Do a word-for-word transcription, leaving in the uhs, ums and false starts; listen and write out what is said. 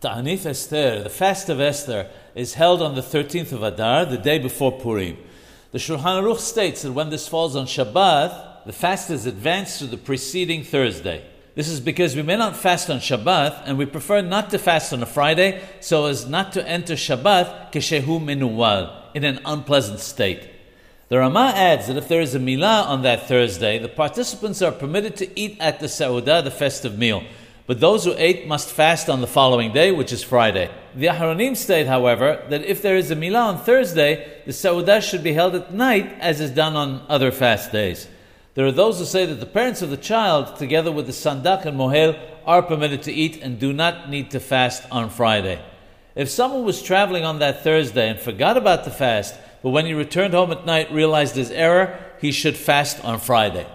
Ta'anith Esther, the fast of Esther, is held on the thirteenth of Adar, the day before Purim. The Shulchan Aruch states that when this falls on Shabbat, the fast is advanced to the preceding Thursday. This is because we may not fast on Shabbat, and we prefer not to fast on a Friday, so as not to enter Shabbat keshehu menuwal, in an unpleasant state. The Ramah adds that if there is a Milah on that Thursday, the participants are permitted to eat at the Sa'udah, the festive meal, but those who ate must fast on the following day, which is Friday. The Aharonim state, however, that if there is a Milah on Thursday, the Sa'udah should be held at night, as is done on other fast days. There are those who say that the parents of the child, together with the sandak and mohel, are permitted to eat and do not need to fast on Friday. If someone was traveling on that Thursday and forgot about the fast, but when he returned home at night realized his error, he should fast on Friday.